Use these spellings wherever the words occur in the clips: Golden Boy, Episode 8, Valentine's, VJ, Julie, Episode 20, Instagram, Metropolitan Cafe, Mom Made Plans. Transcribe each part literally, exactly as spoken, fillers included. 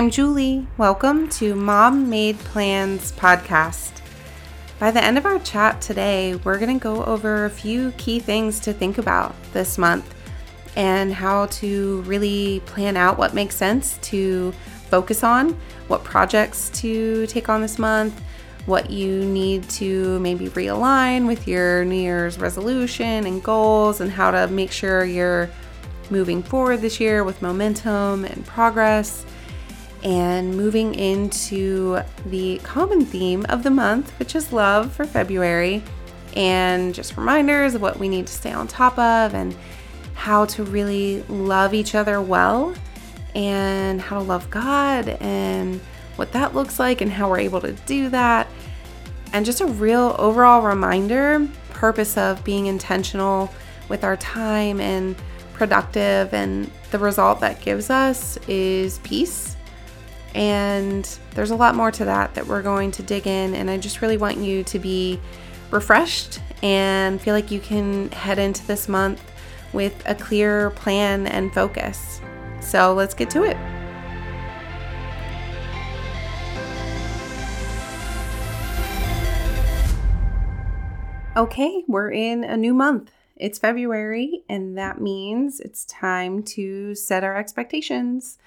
I'm Julie. Welcome to Mom Made Plans podcast. By the end of our chat today, we're going to go over a few key things to think about this month and how to really plan out what makes sense to focus on, what projects to take on this month, what you need to maybe realign with your New Year's resolution and goals, and how to make sure you're moving forward this year with momentum and progress. And moving into the common theme of the month, which is love for February, and just reminders of what we need to stay on top of and how to really love each other well and how to love God and what that looks like and how we're able to do that. And just a real overall reminder, purpose of being intentional with our time and productive, and the result that gives us is peace. And there's a lot more to that that we're going to dig in, and I just really want you to be refreshed and feel like you can head into this month with a clear plan and focus. So let's get to it. Okay, we're in a new month. It's February, and that means it's time to set our expectations.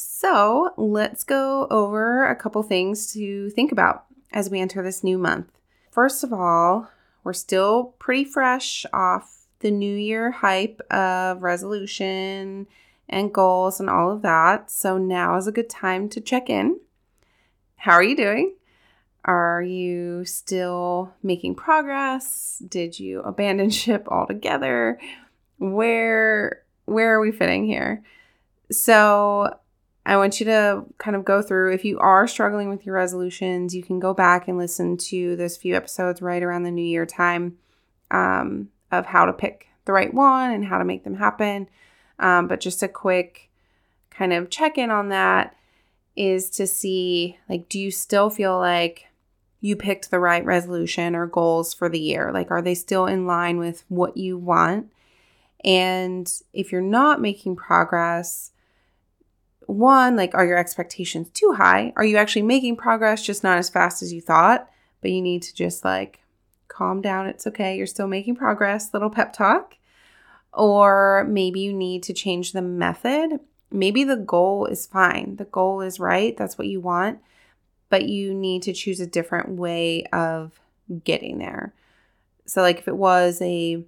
So let's go over a couple things to think about as we enter this new month. First of all, we're still pretty fresh off the new year hype of resolution and goals and all of that. So now is a good time to check in. How are you doing? Are you still making progress? Did you abandon ship altogether? Where, where are we fitting here? So I want you to kind of go through, if you are struggling with your resolutions, you can go back and listen to those few episodes right around the New Year time um, of how to pick the right one and how to make them happen. Um, but just a quick kind of check-in on that is to see, like, do you still feel like you picked the right resolution or goals for the year? Like, are they still in line with what you want? And if you're not making progress, one, like, are your expectations too high? Are you actually making progress, just not as fast as you thought? But you need to just, like, calm down. It's okay. You're still making progress. Little pep talk. Or maybe you need to change the method. Maybe the goal is fine. The goal is right. That's what you want. But you need to choose a different way of getting there. So, like, if it was a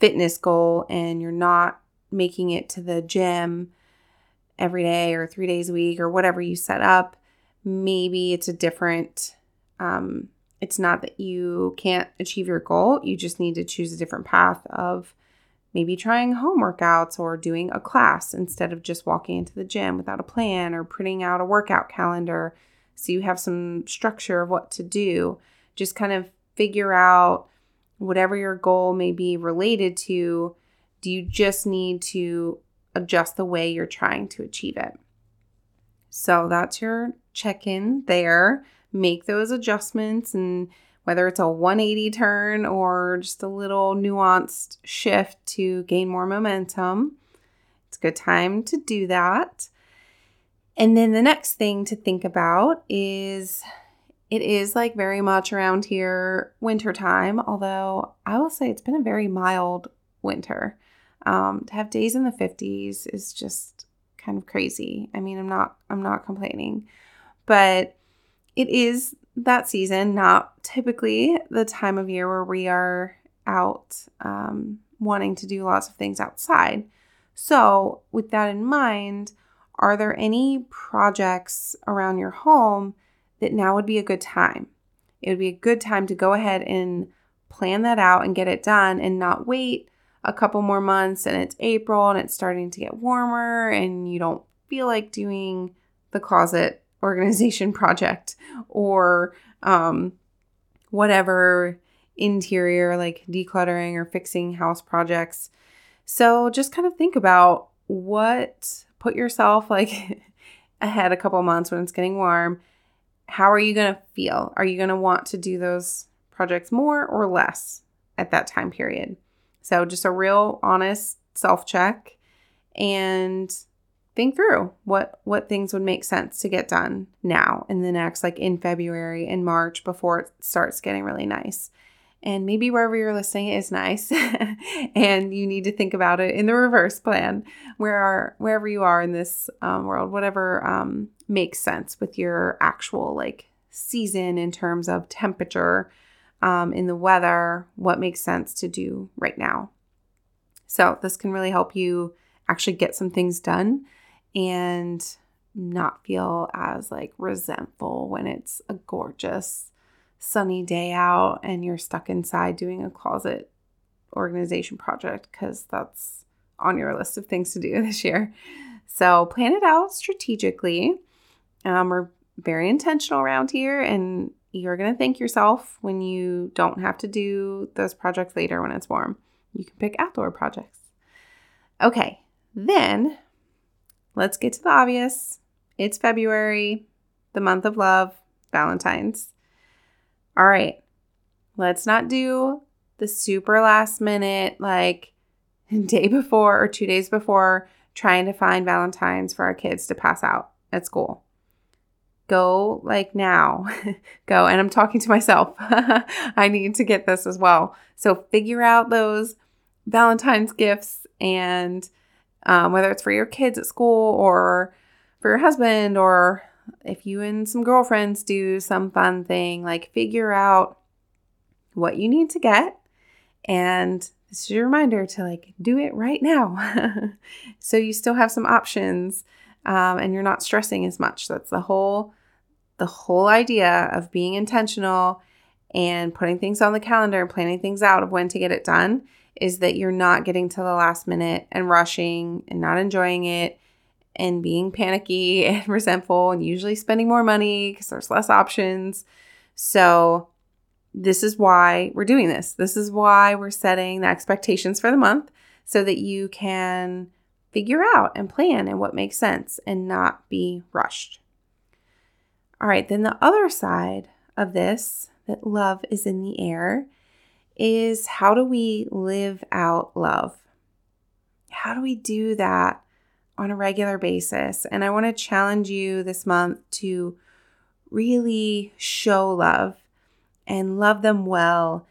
fitness goal and you're not making it to the gym every day or three days a week or whatever you set up, maybe it's a different, um, it's not that you can't achieve your goal. You just need to choose a different path of maybe trying home workouts or doing a class instead of just walking into the gym without a plan or printing out a workout calendar. So you have some structure of what to do. Just kind of figure out whatever your goal may be related to. Do you just need to adjust the way you're trying to achieve it? So that's your check-in there. Make those adjustments, and whether it's a one eighty turn or just a little nuanced shift to gain more momentum, it's a good time to do that. And then the next thing to think about is, it is, like, very much around here wintertime, although I will say it's been a very mild winter. Um, to have days in the fifties is just kind of crazy. I mean, I'm not, I'm not complaining, but it is that season, not typically the time of year where we are out, um, wanting to do lots of things outside. So with that in mind, are there any projects around your home that now would be a good time? It would be a good time to go ahead and plan that out and get it done and not wait a couple more months and it's April and it's starting to get warmer and you don't feel like doing the closet organization project or um, whatever interior, like decluttering or fixing house projects. So just kind of think about what, put yourself, like, ahead a couple months when it's getting warm. How are you going to feel? Are you going to want to do those projects more or less at that time period? So just a real honest self-check and think through what, what things would make sense to get done now in the next, like in February and March before it starts getting really nice. And maybe wherever you're listening is nice and you need to think about it in the reverse plan, where are, wherever you are in this um, world, whatever um, makes sense with your actual like season in terms of temperature, um, in the weather, what makes sense to do right now. So this can really help you actually get some things done and not feel as like resentful when it's a gorgeous sunny day out and you're stuck inside doing a closet organization project, because that's on your list of things to do this year. So plan it out strategically. Um, we're very intentional around here, and you're going to thank yourself when you don't have to do those projects later when it's warm. You can pick outdoor projects. Okay, then let's get to the obvious. It's February, the month of love, Valentine's. All right, let's not do the super last minute, like day before or two days before, trying to find Valentine's for our kids to pass out at school. Go like now. Go. And I'm talking to myself. I need to get this as well. So figure out those Valentine's gifts, and um, whether it's for your kids at school or for your husband, or if you and some girlfriends do some fun thing, like figure out what you need to get. And this is your reminder to like do it right now. So you still have some options, um, and you're not stressing as much. That's the whole, the whole idea of being intentional and putting things on the calendar and planning things out of when to get it done, is that you're not getting to the last minute and rushing and not enjoying it and being panicky and resentful and usually spending more money because there's less options. So this is why we're doing this. This is why we're setting the expectations for the month, so that you can figure out and plan and what makes sense and not be rushed. All right, then the other side of this, that love is in the air, is how do we live out love? How do we do that on a regular basis? And I want to challenge you this month to really show love and love them well.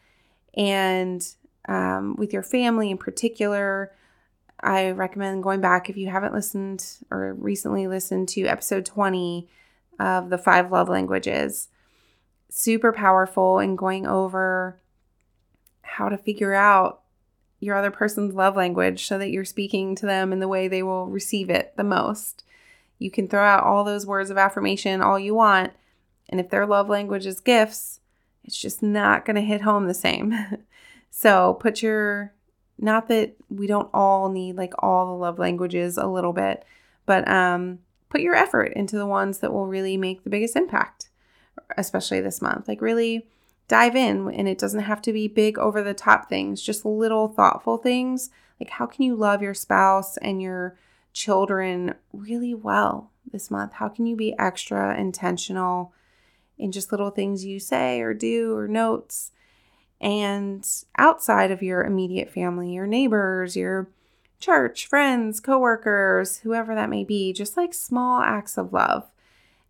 And um, with your family in particular, I recommend going back, if you haven't listened or recently listened to episode twenty of the five love languages. Super powerful in going over how to figure out your other person's love language so that you're speaking to them in the way they will receive it the most. You can throw out all those words of affirmation all you want, and if their love language is gifts, it's just not going to hit home the same. So put your, not that we don't all need like all the love languages a little bit, but um, put your effort into the ones that will really make the biggest impact, especially this month. Like really dive in, and it doesn't have to be big over the top things, just little thoughtful things. Like how can you love your spouse and your children really well this month? How can you be extra intentional in just little things you say or do or notes, and outside of your immediate family, your neighbors, your church, friends, coworkers, whoever that may be, just like small acts of love.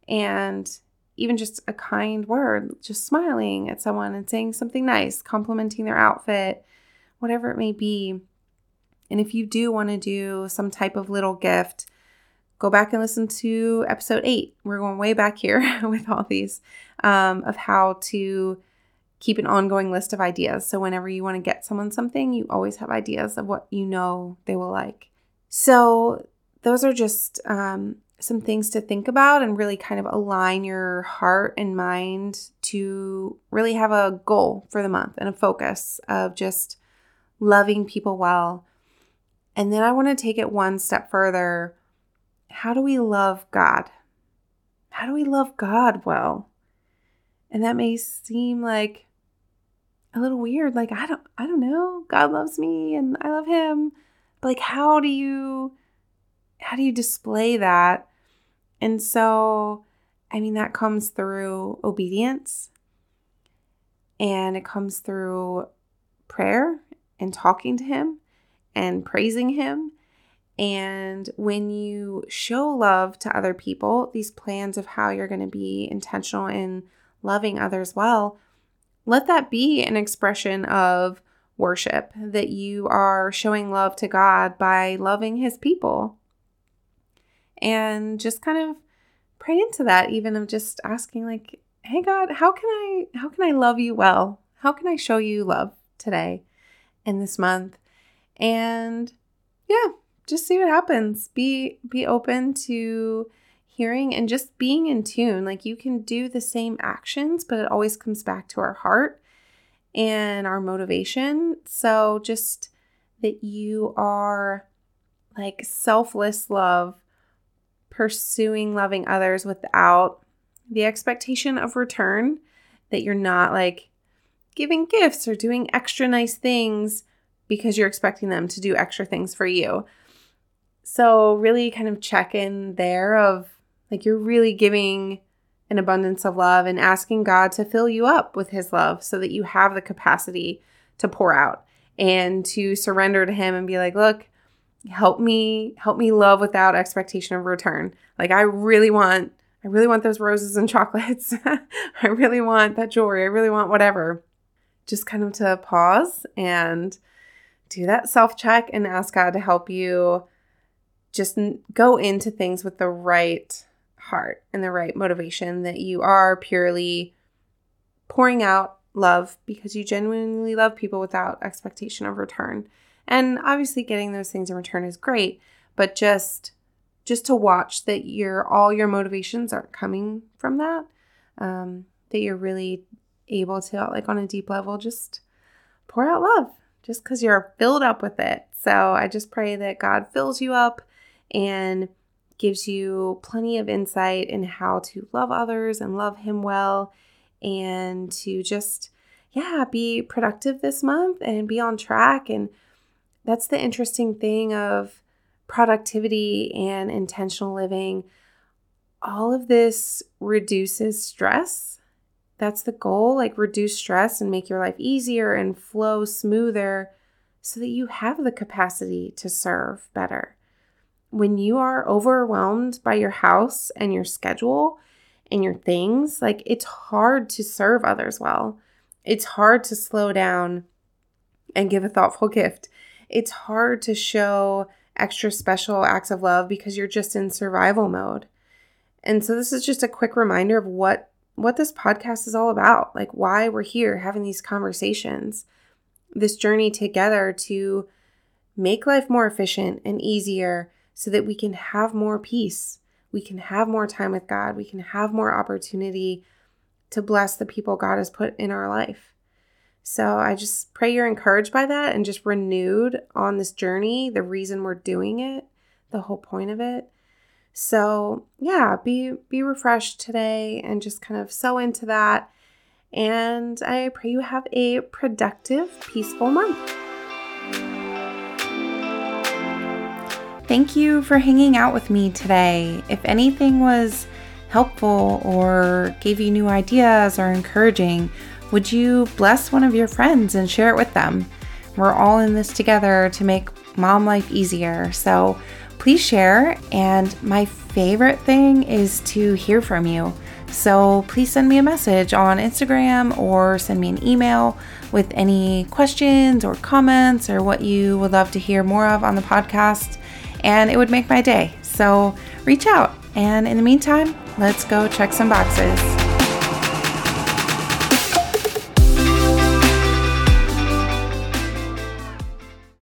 And even just a kind word, just smiling at someone and saying something nice, complimenting their outfit, whatever it may be. And if you do want to do some type of little gift, go back and listen to episode eight. We're going way back here with all these um, of how to keep an ongoing list of ideas. So whenever you want to get someone something, you always have ideas of what you know they will like. So those are just um, some things to think about and really kind of align your heart and mind to really have a goal for the month and a focus of just loving people well. And then I want to take it one step further. How do we love God? How do we love God well? And that may seem like a little weird. Like, I don't, I don't know. God loves me and I love him. But like, how do you, how do you display that? And so, I mean, that comes through obedience, and it comes through prayer and talking to him and praising him And when you show love to other people, these plans of how you're going to be intentional in loving others well, let that be an expression of worship, that you are showing love to God by loving his people. And just kind of pray into that, even of just asking like, hey God, how can I, how can I love you well? How can I show you love today and this month? And yeah, just see what happens. Be, be open to hearing and just being in tune. Like you can do the same actions, but it always comes back to our heart and our motivation. So just that you are like selfless love, pursuing loving others without the expectation of return, that you're not like giving gifts or doing extra nice things because you're expecting them to do extra things for you. So really kind of check in there of like you're really giving an abundance of love and asking God to fill you up with his love so that you have the capacity to pour out and to surrender to him and be like, look, help me, help me love without expectation of return. Like I really want, I really want those roses and chocolates. I really want that jewelry. I really want whatever. Just kind of to pause and do that self-check and ask God to help you just go into things with the right heart and the right motivation, that you are purely pouring out love because you genuinely love people without expectation of return. And obviously getting those things in return is great, but just just to watch that your all your motivations aren't coming from that, um, that you're really able to, like on a deep level, just pour out love just because you're filled up with it. So I just pray that God fills you up and gives you plenty of insight in how to love others and love him well, and to just, yeah, be productive this month and be on track. And that's the interesting thing of productivity and intentional living. All of this reduces stress. That's the goal, like reduce stress and make your life easier and flow smoother so that you have the capacity to serve better. When you are overwhelmed by your house and your schedule and your things, like it's hard to serve others well. It's hard to slow down and give a thoughtful gift. It's hard to show extra special acts of love because you're just in survival mode. And so this is just a quick reminder of what, what this podcast is all about, like why we're here having these conversations, this journey together to make life more efficient and easier, so that we can have more peace, we can have more time with God, we can have more opportunity to bless the people God has put in our life. So I just pray you're encouraged by that and just renewed on this journey, the reason we're doing it, the whole point of it. So yeah, be be refreshed today and just kind of sow into that. And I pray you have a productive, peaceful month. Thank you for hanging out with me today. If anything was helpful or gave you new ideas or encouraging, would you bless one of your friends and share it with them? We're all in this together to make mom life easier. So please share. And my favorite thing is to hear from you. So please send me a message on Instagram or send me an email with any questions or comments or what you would love to hear more of on the podcast. And it would make my day. So reach out. And in the meantime, let's go check some boxes.